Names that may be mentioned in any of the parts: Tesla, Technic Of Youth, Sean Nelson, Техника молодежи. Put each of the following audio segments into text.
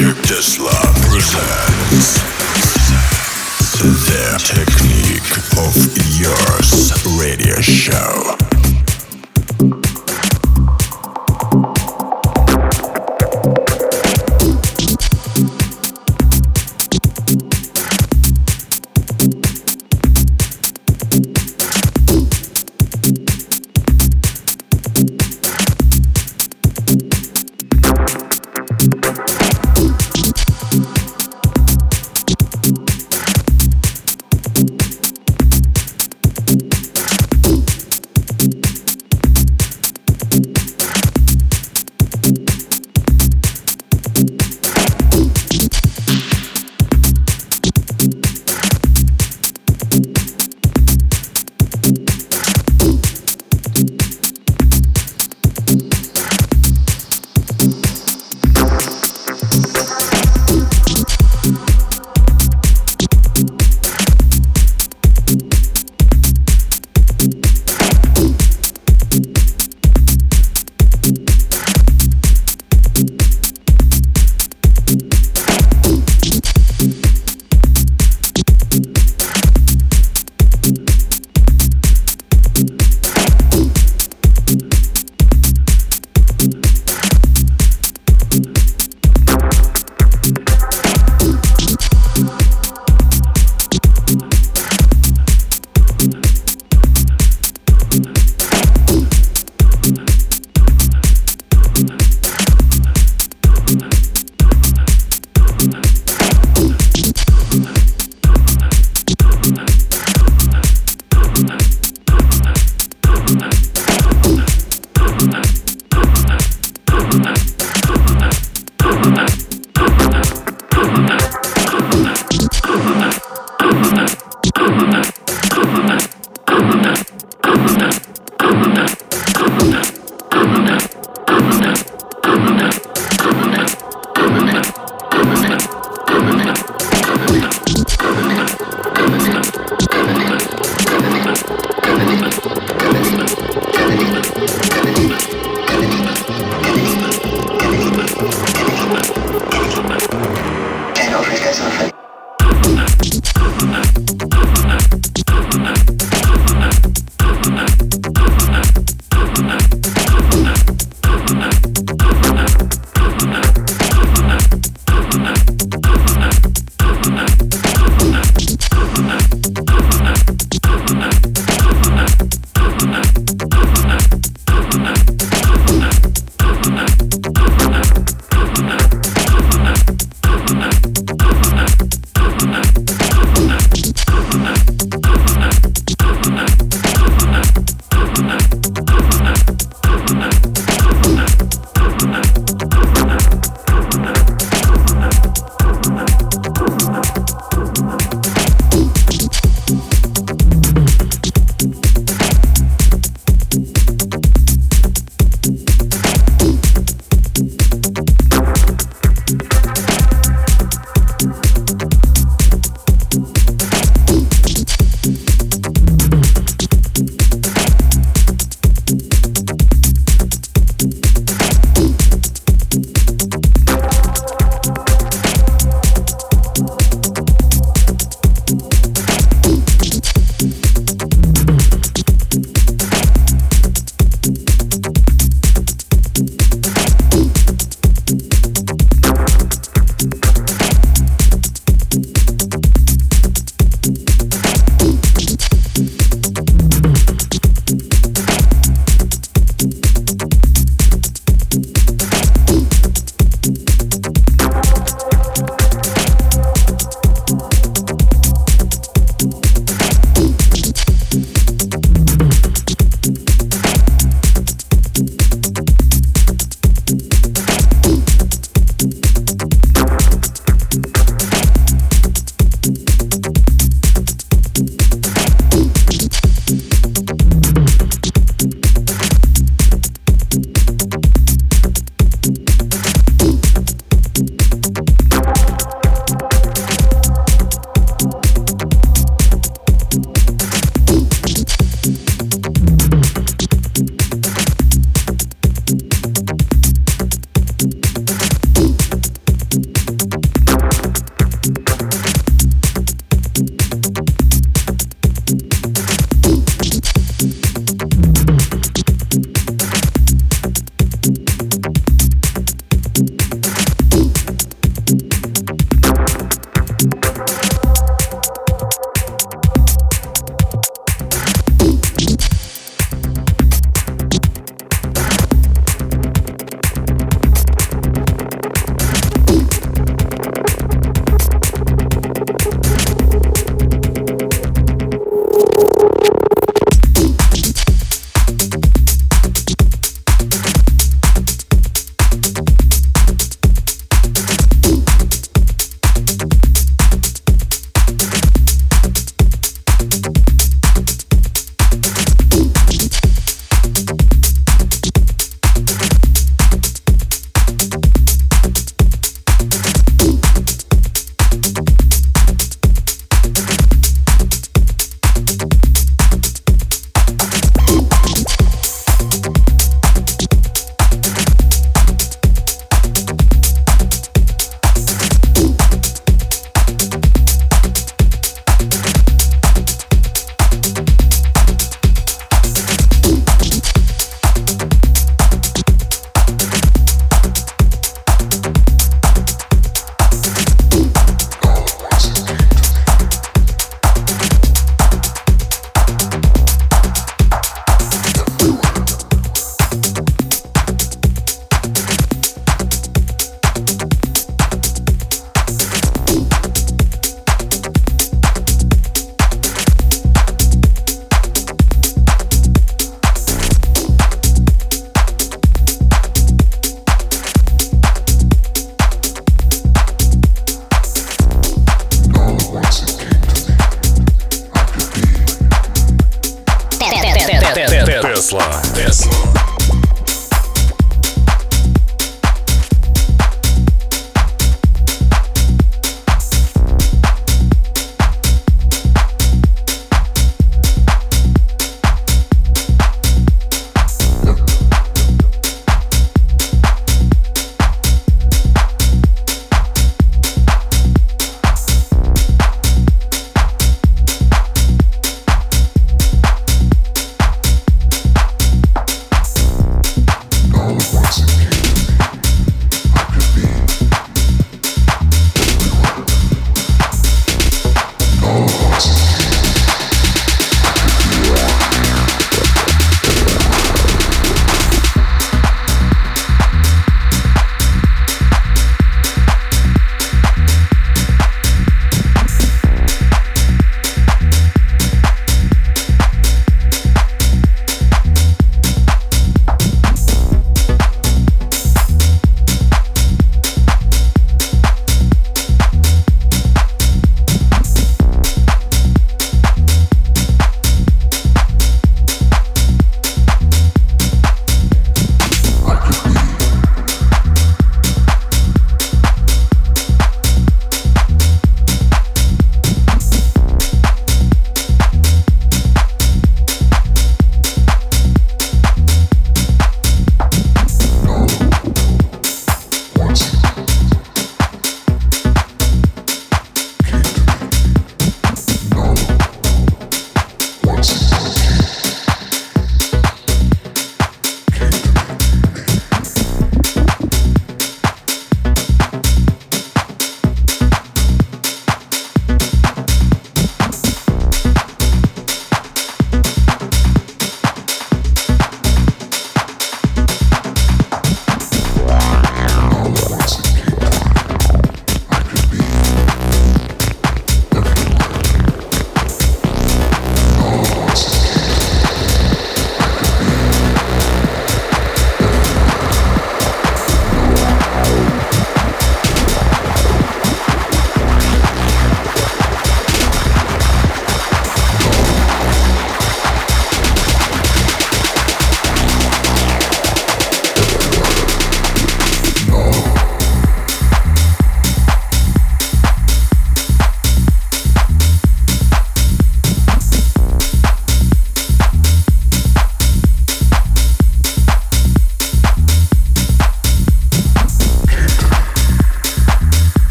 Tesla presents the Technic of Youth radio show.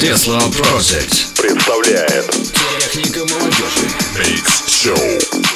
Tesla Project представляет Техника молодежи X-Show.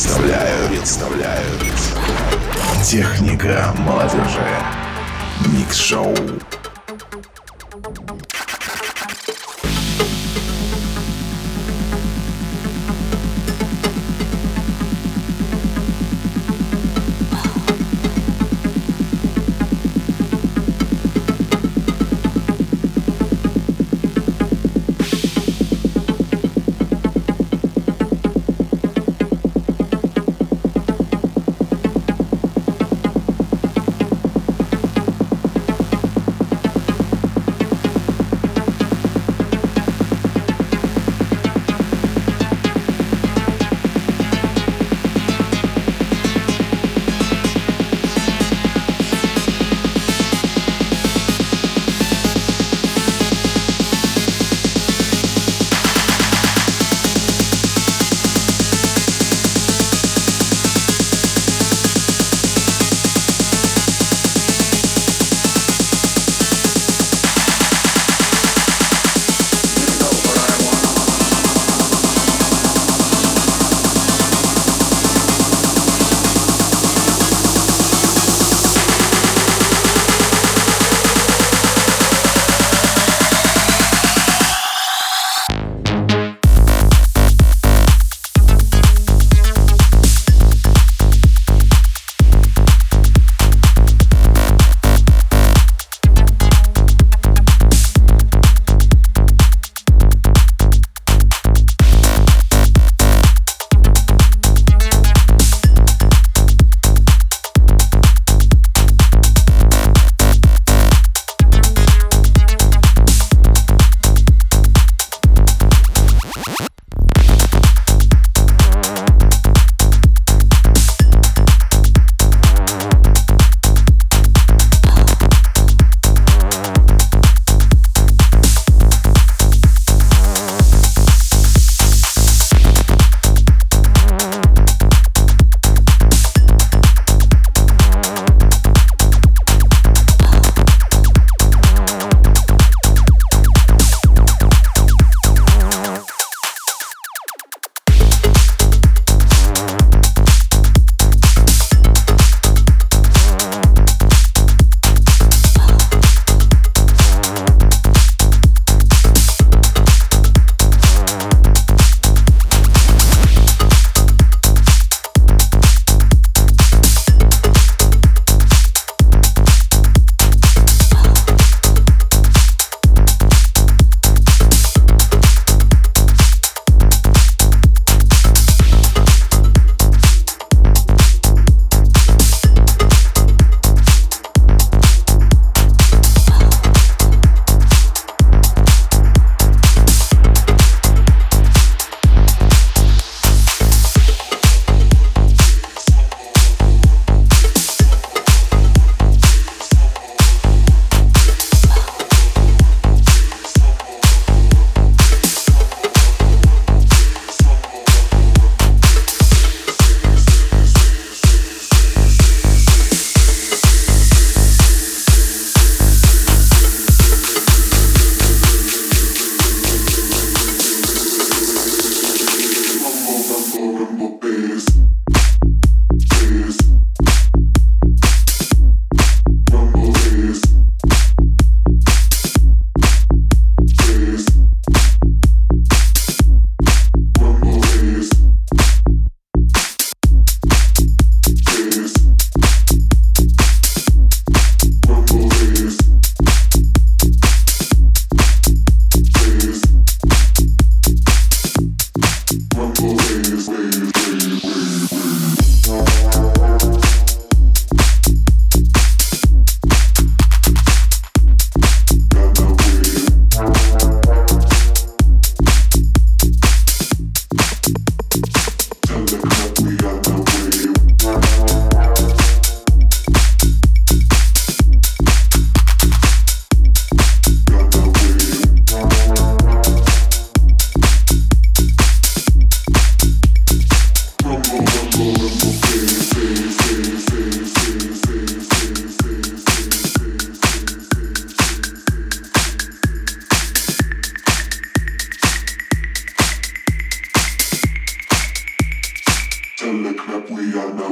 Представляю. Техника молодежи. Микс-шоу. we on the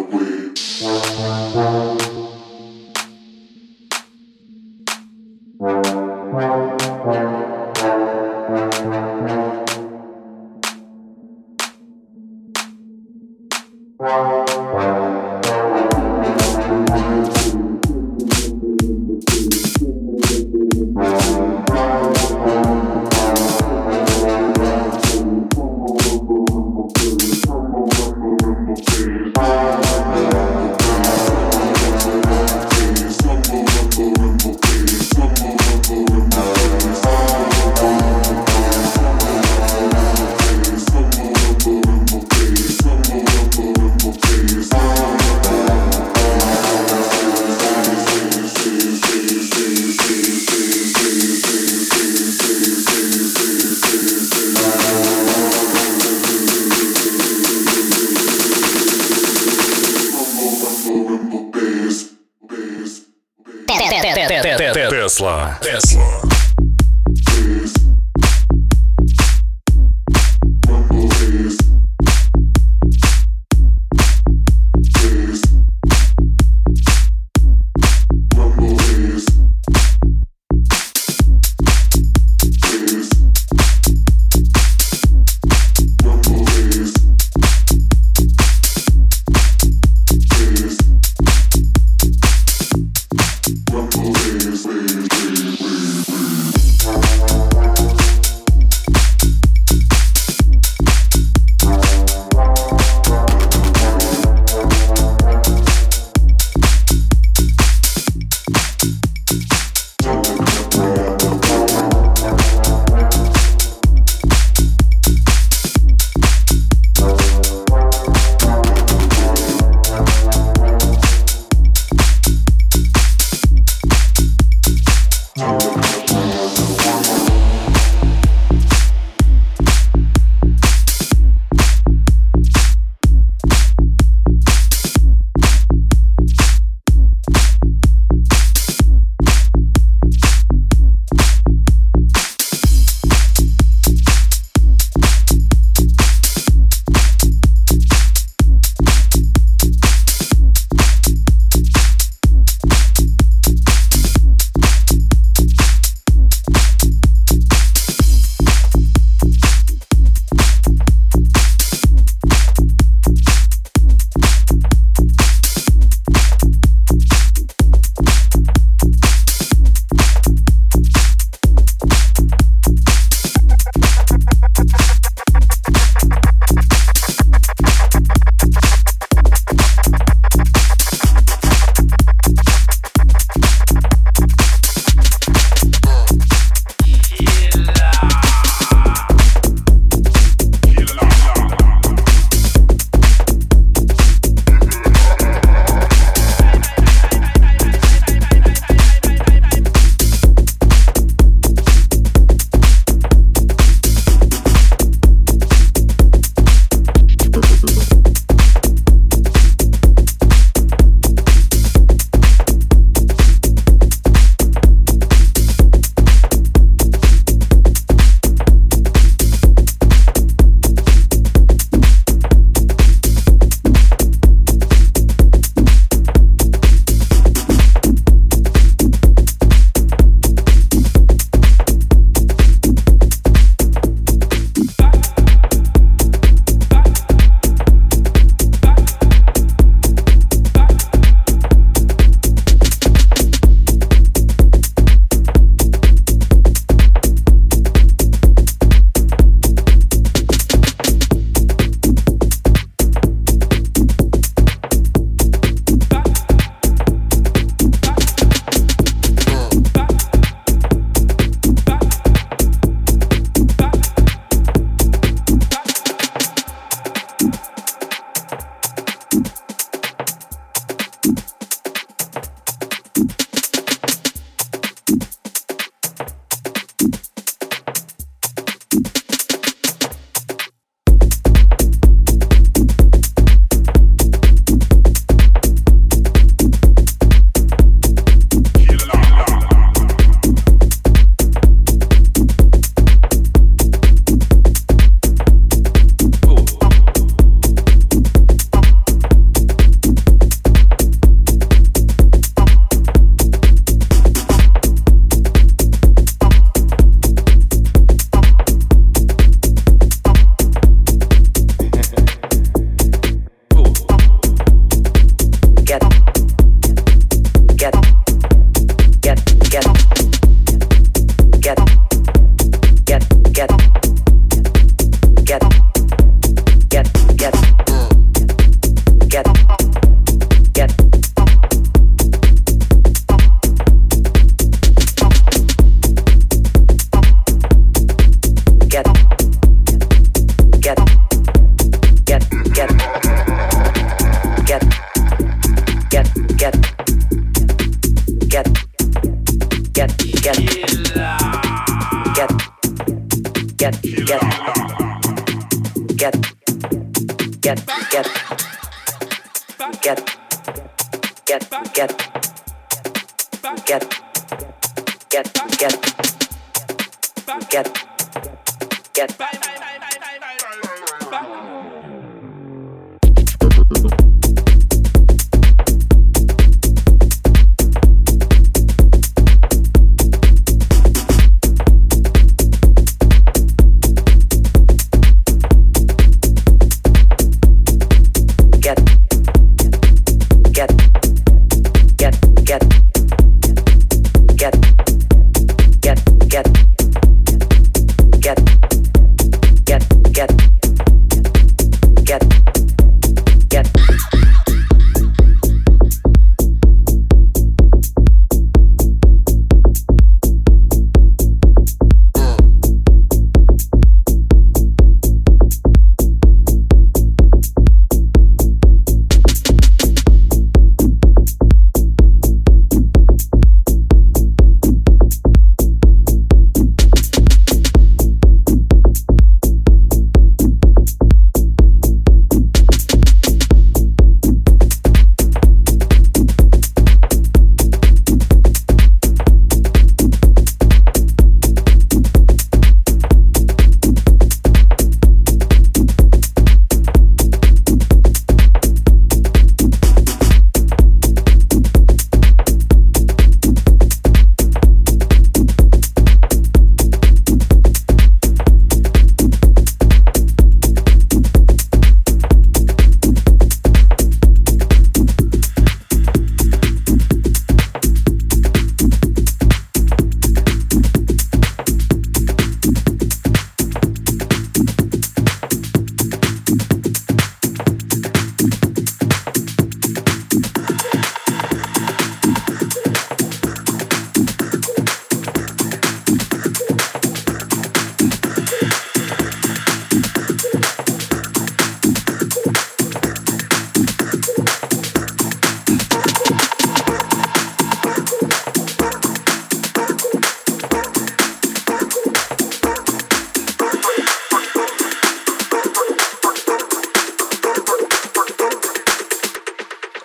Tesla. Please.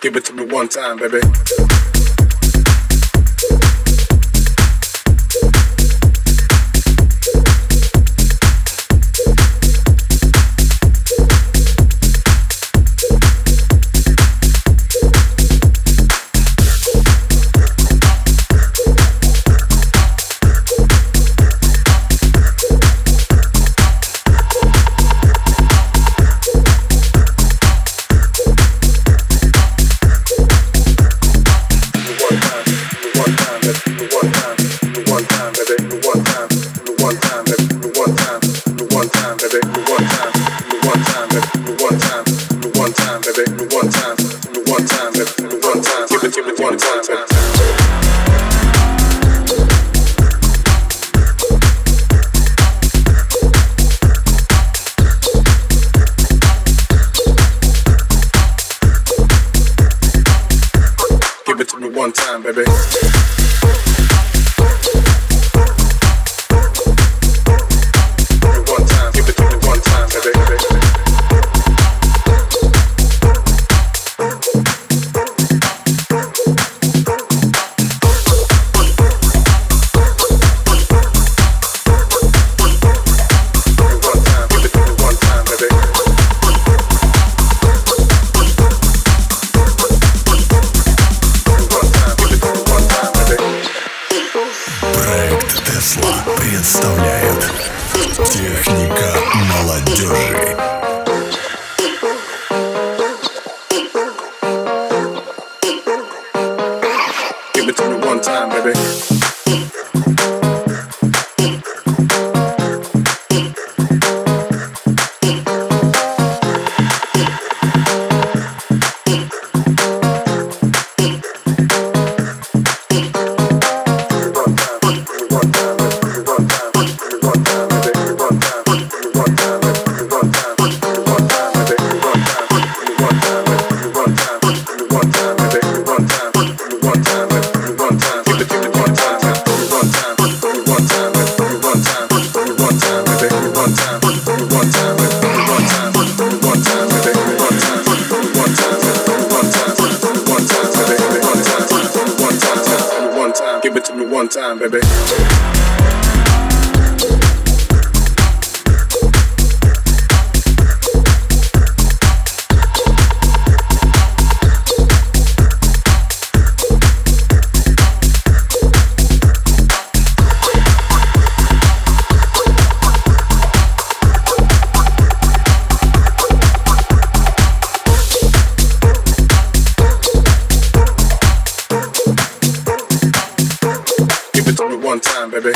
Give it to me one time, baby. One time. time, baby. One time, baby.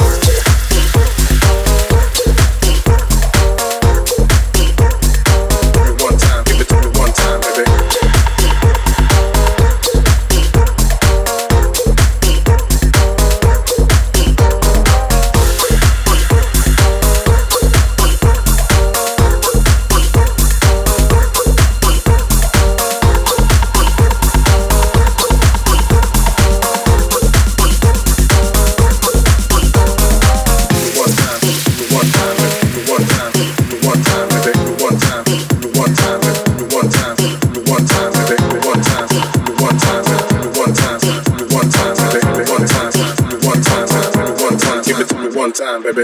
Time, baby.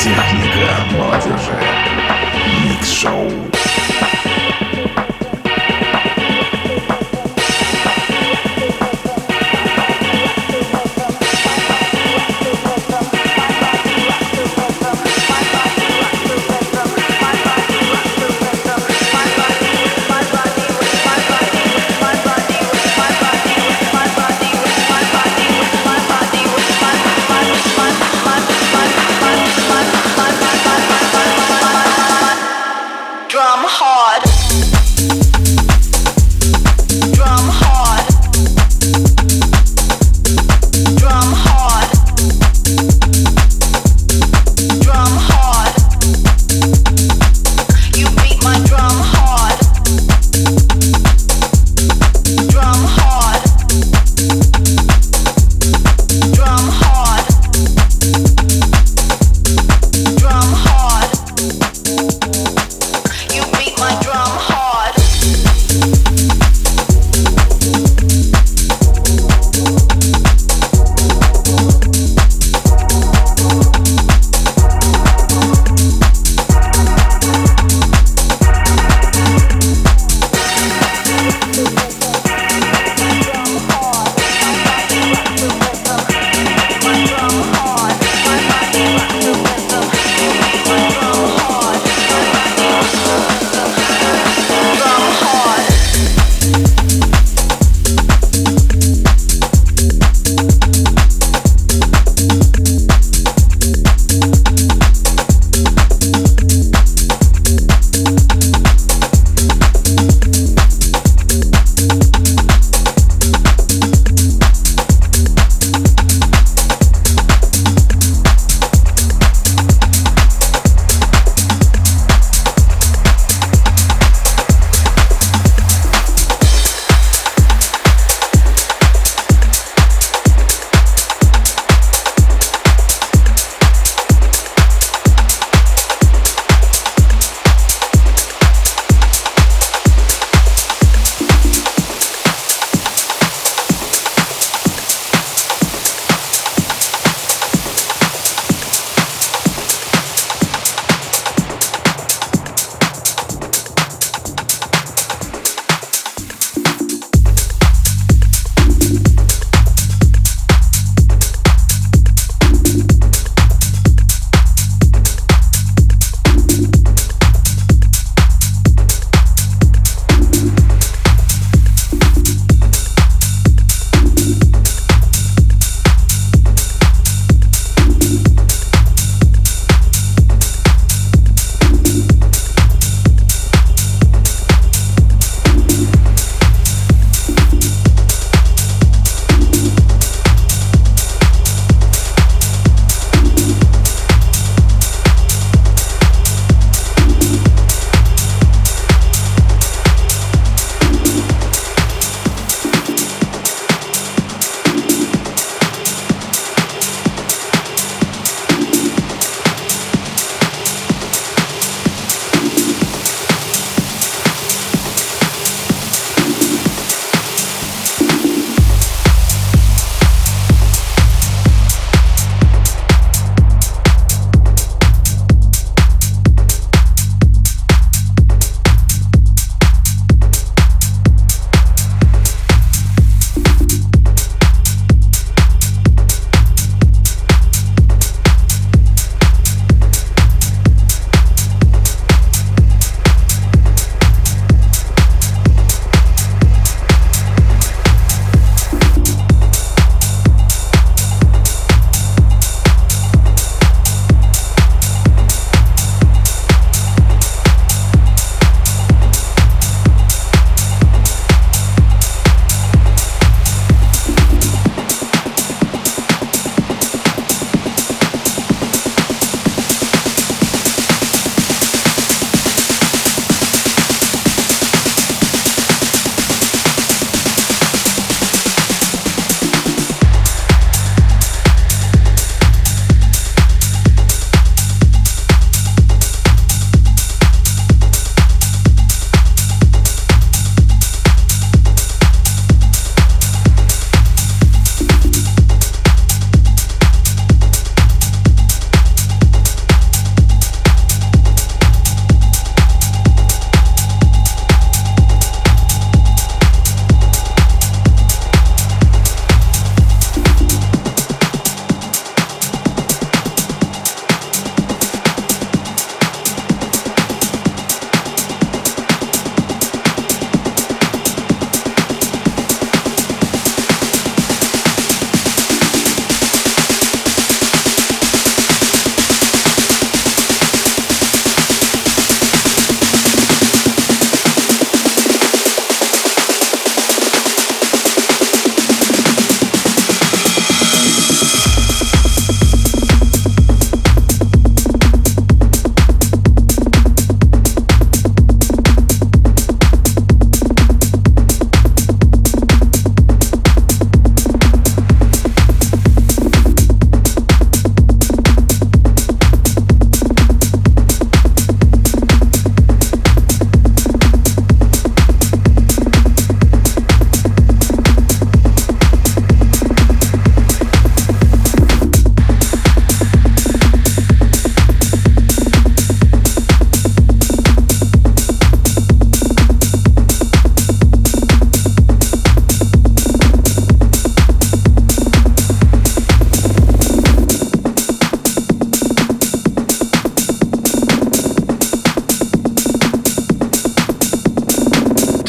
Техника молодежи.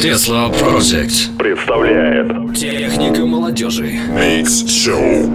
Tesla Project представляет Техника молодежи Микс Шоу.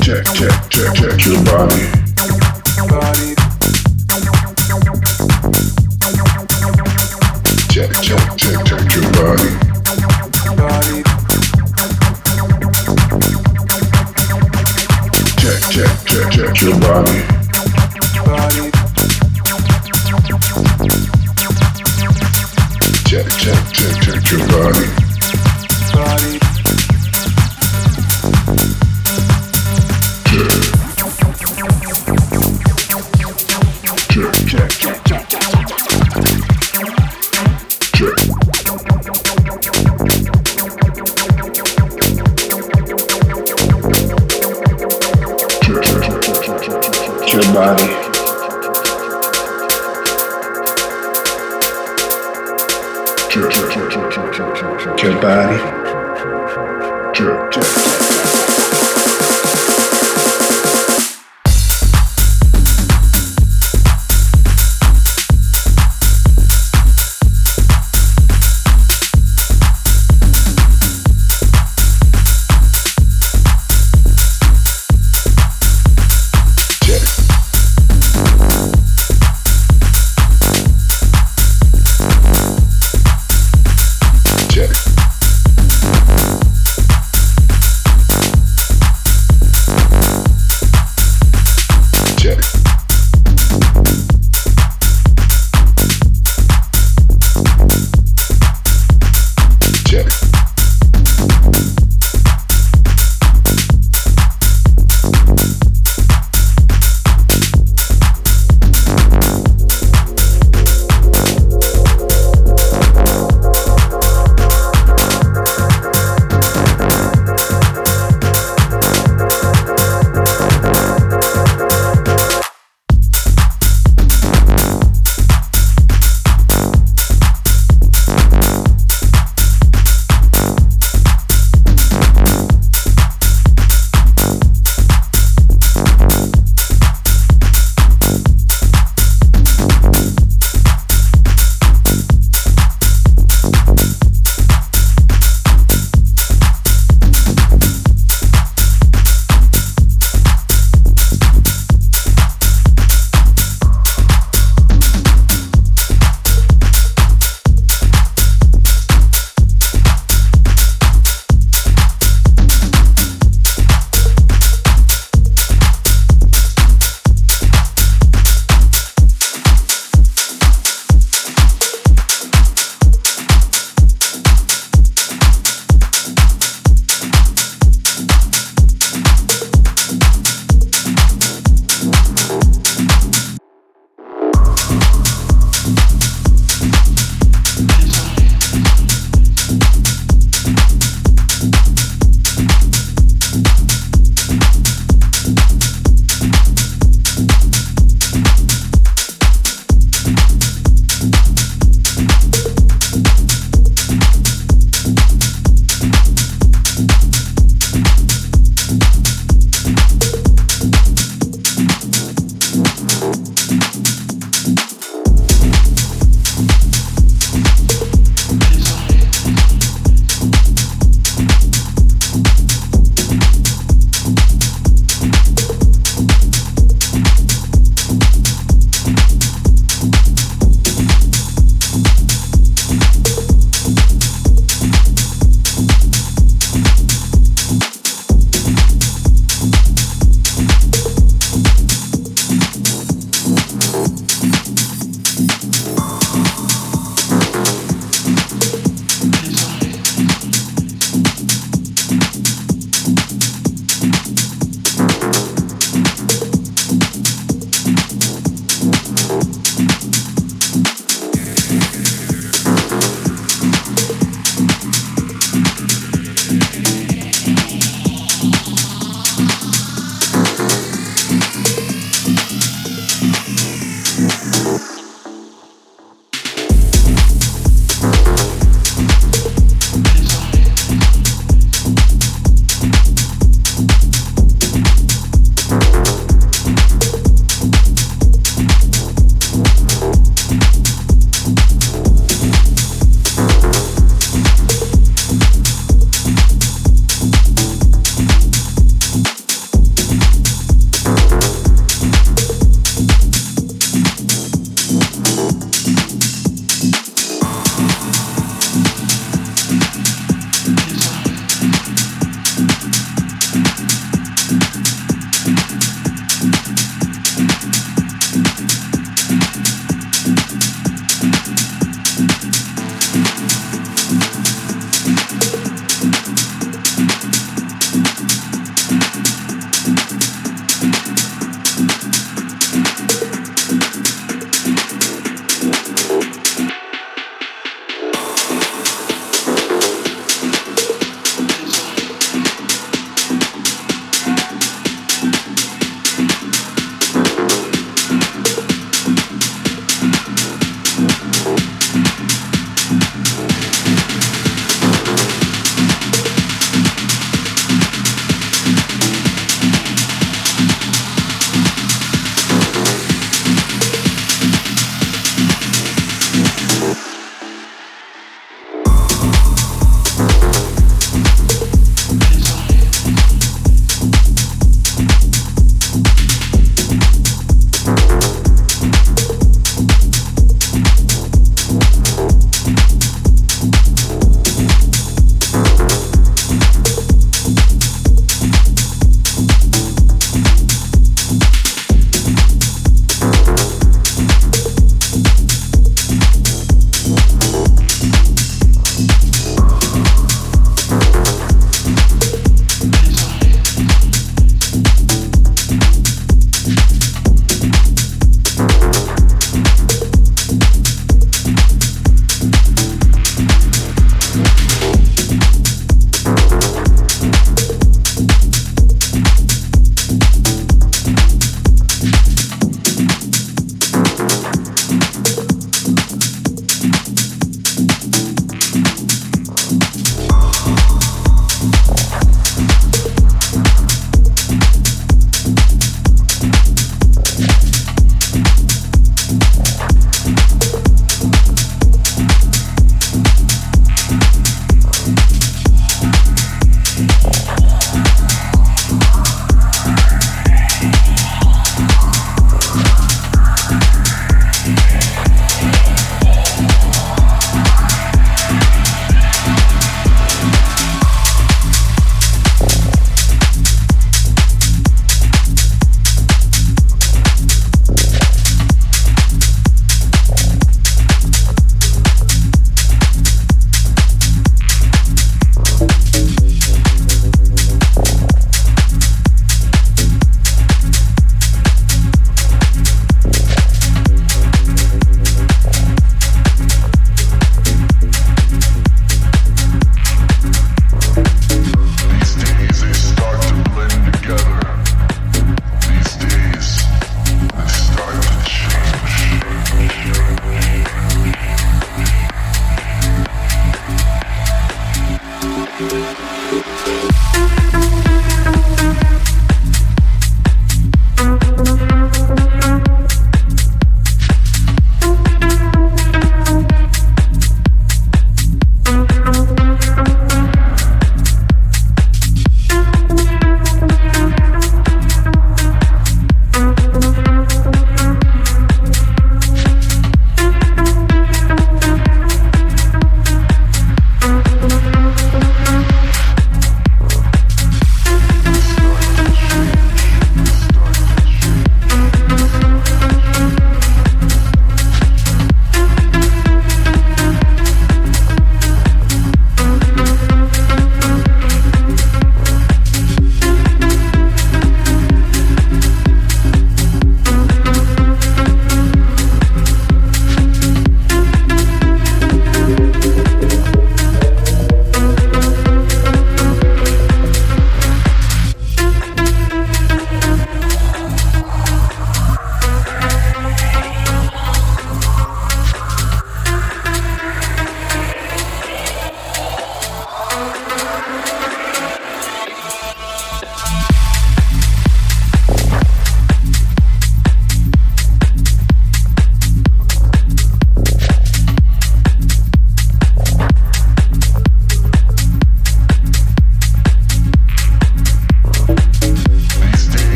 Check your body. Check your body. Check your body. Check your body. Check your body. Check your body. Check your body. Check your body. Your body. Check.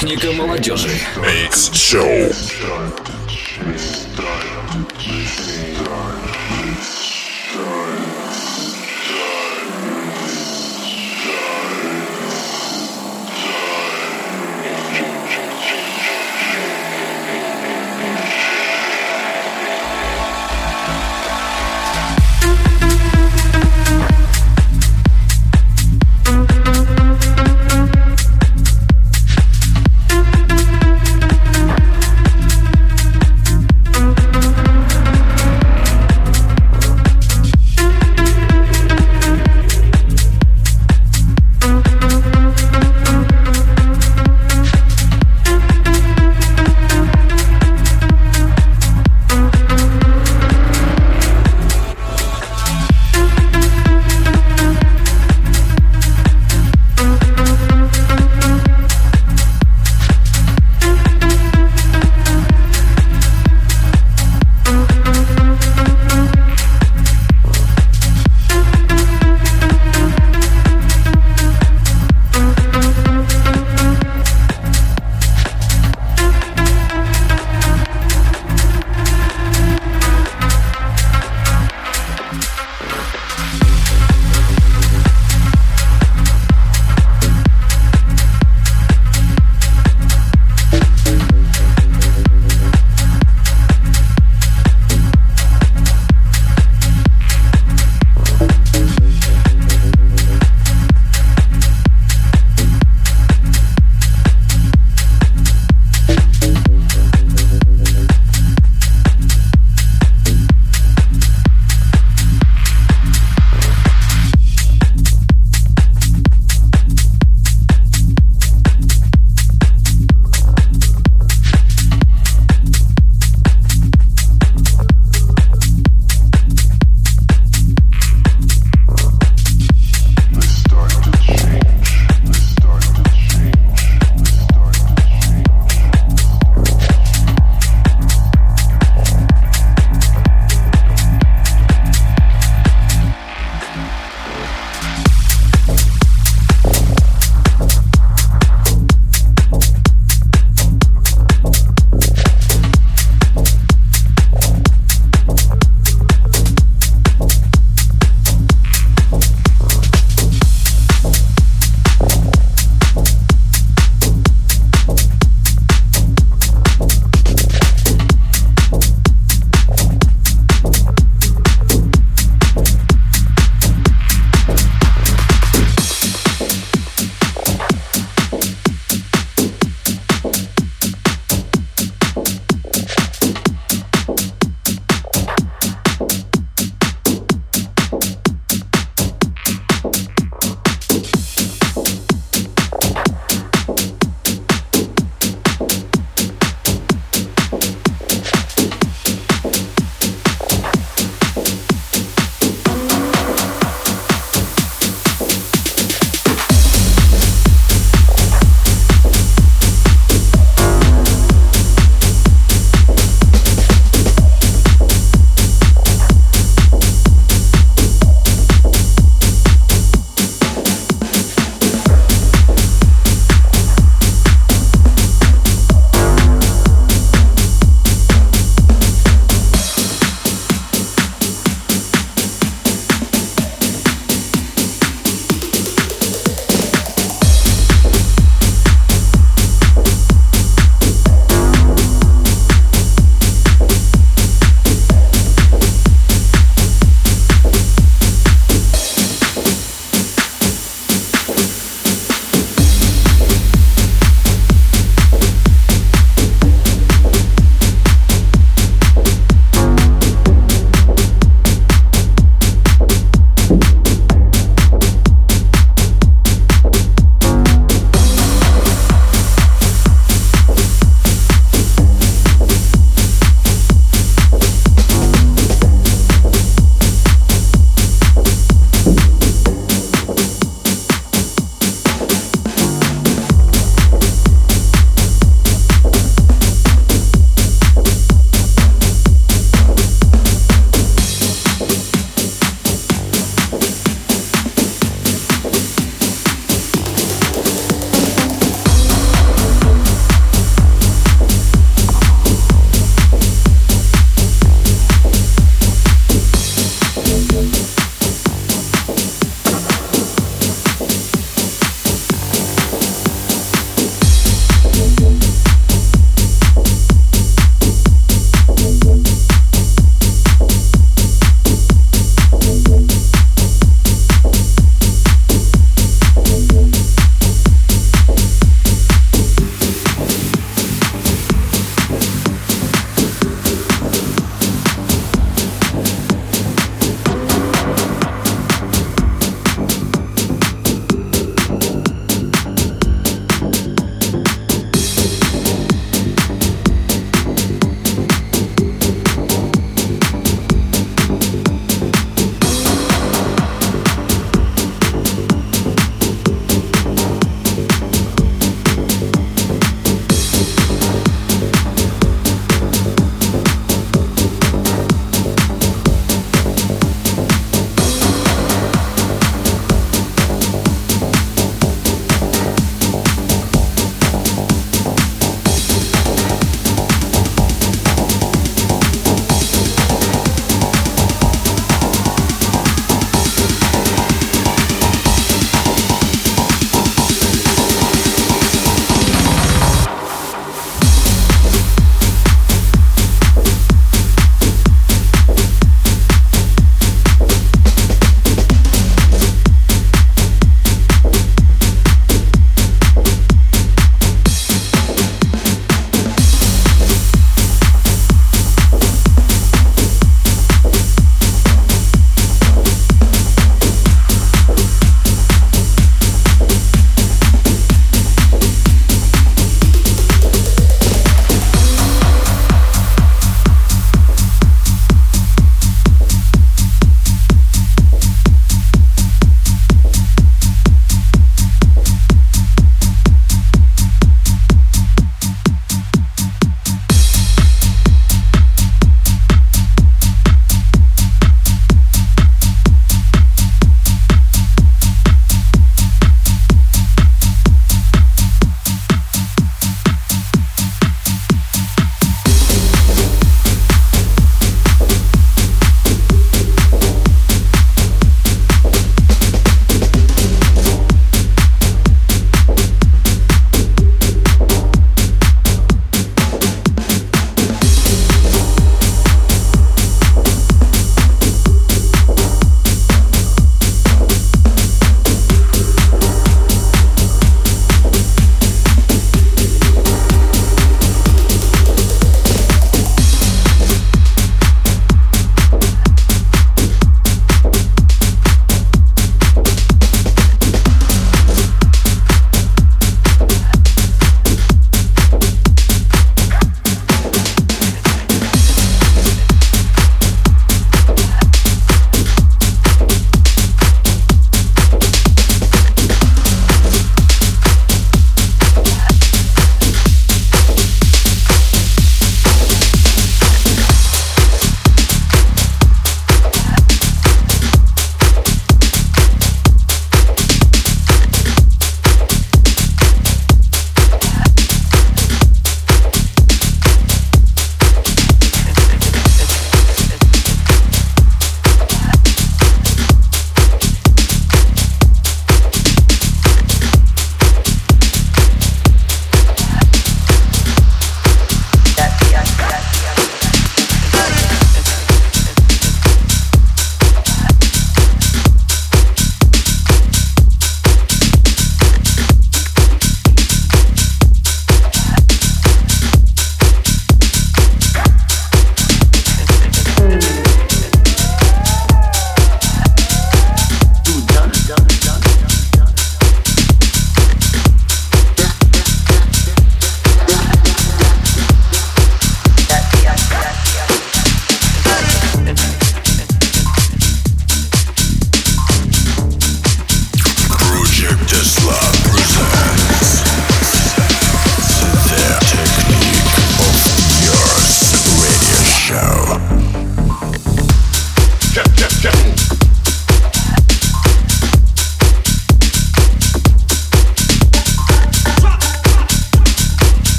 Техника молодежи. X-Show.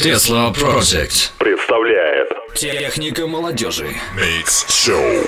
Tesla Project представляет Техника молодежи Микс Шоу.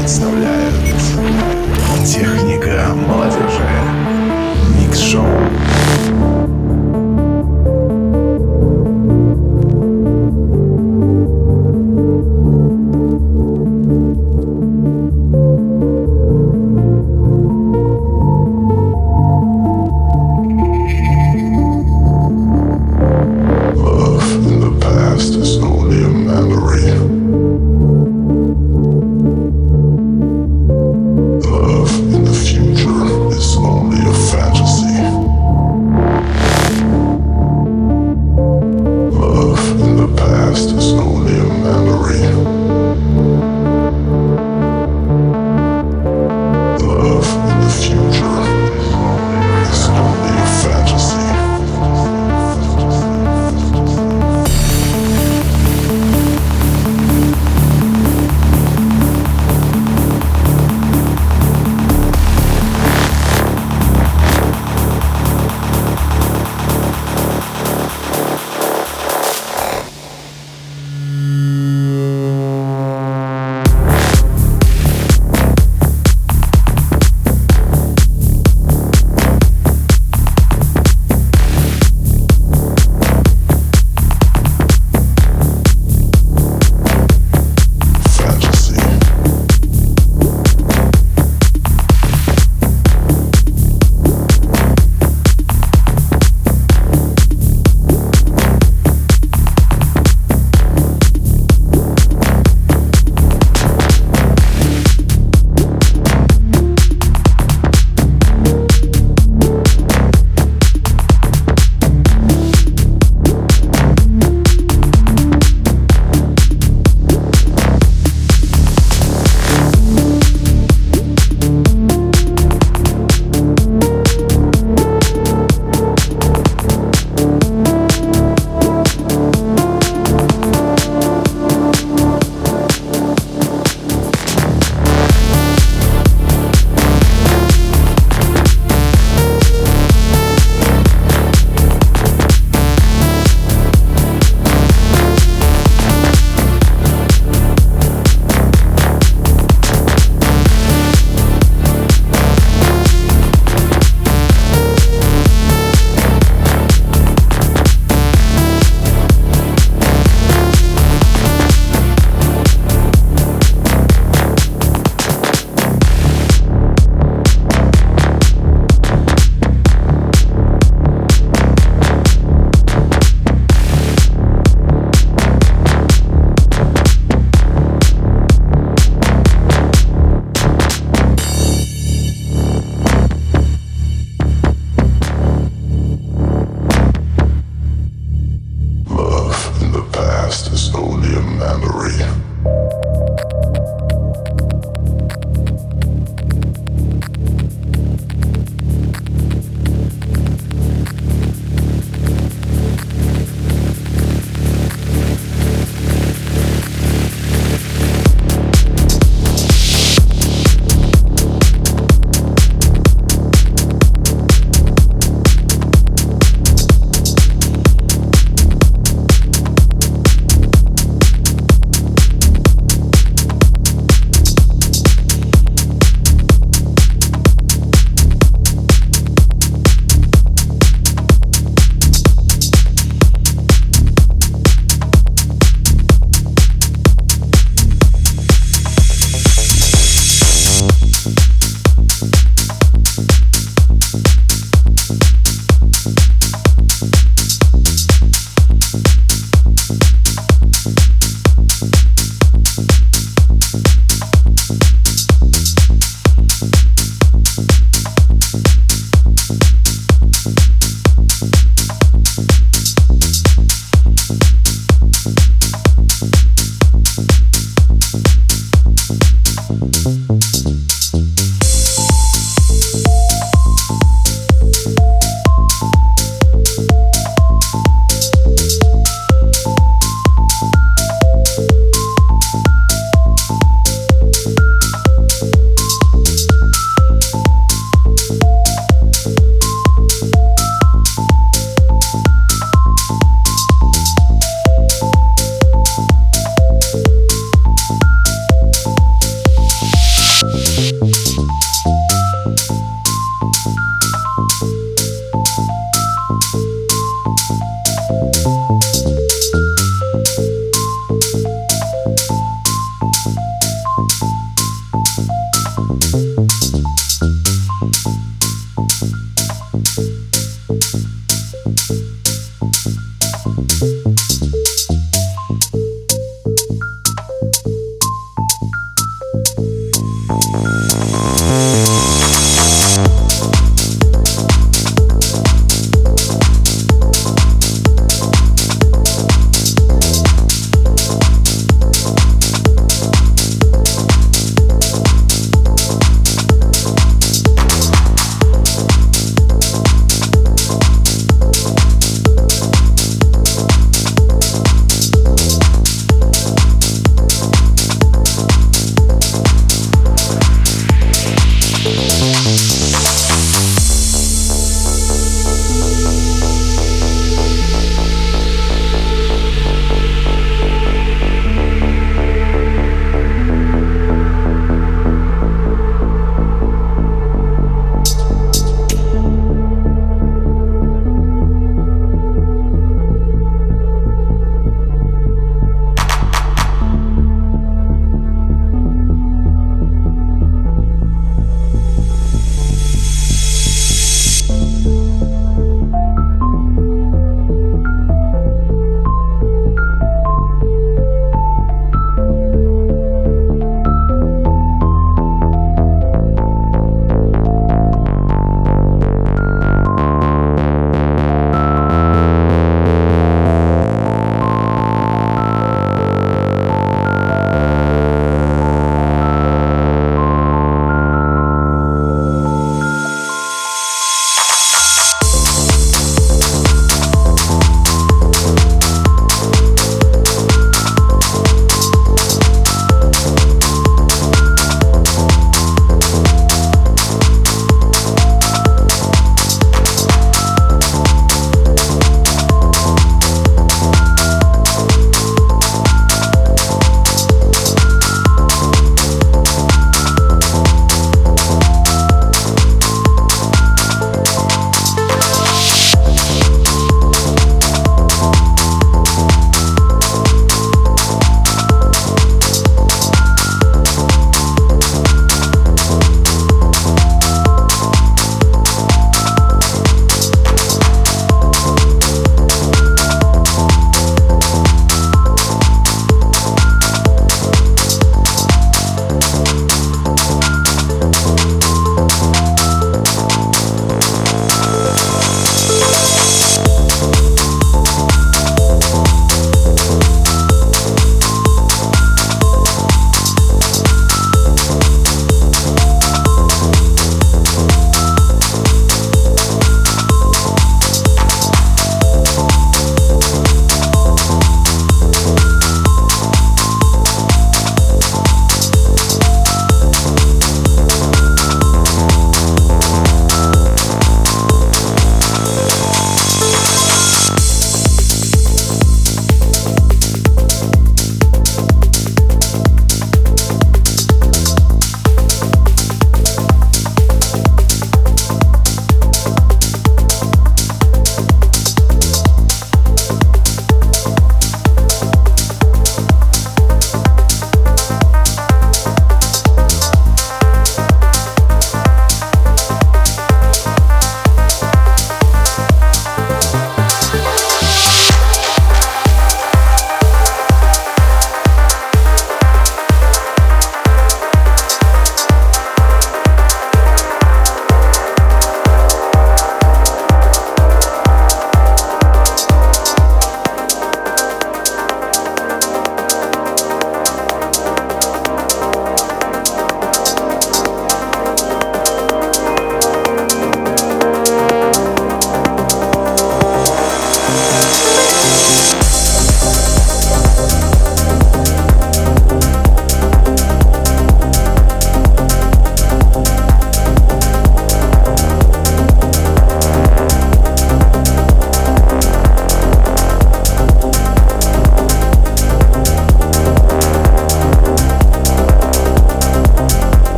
представляют Техника молодежи. Микс-шоу. Love in the future.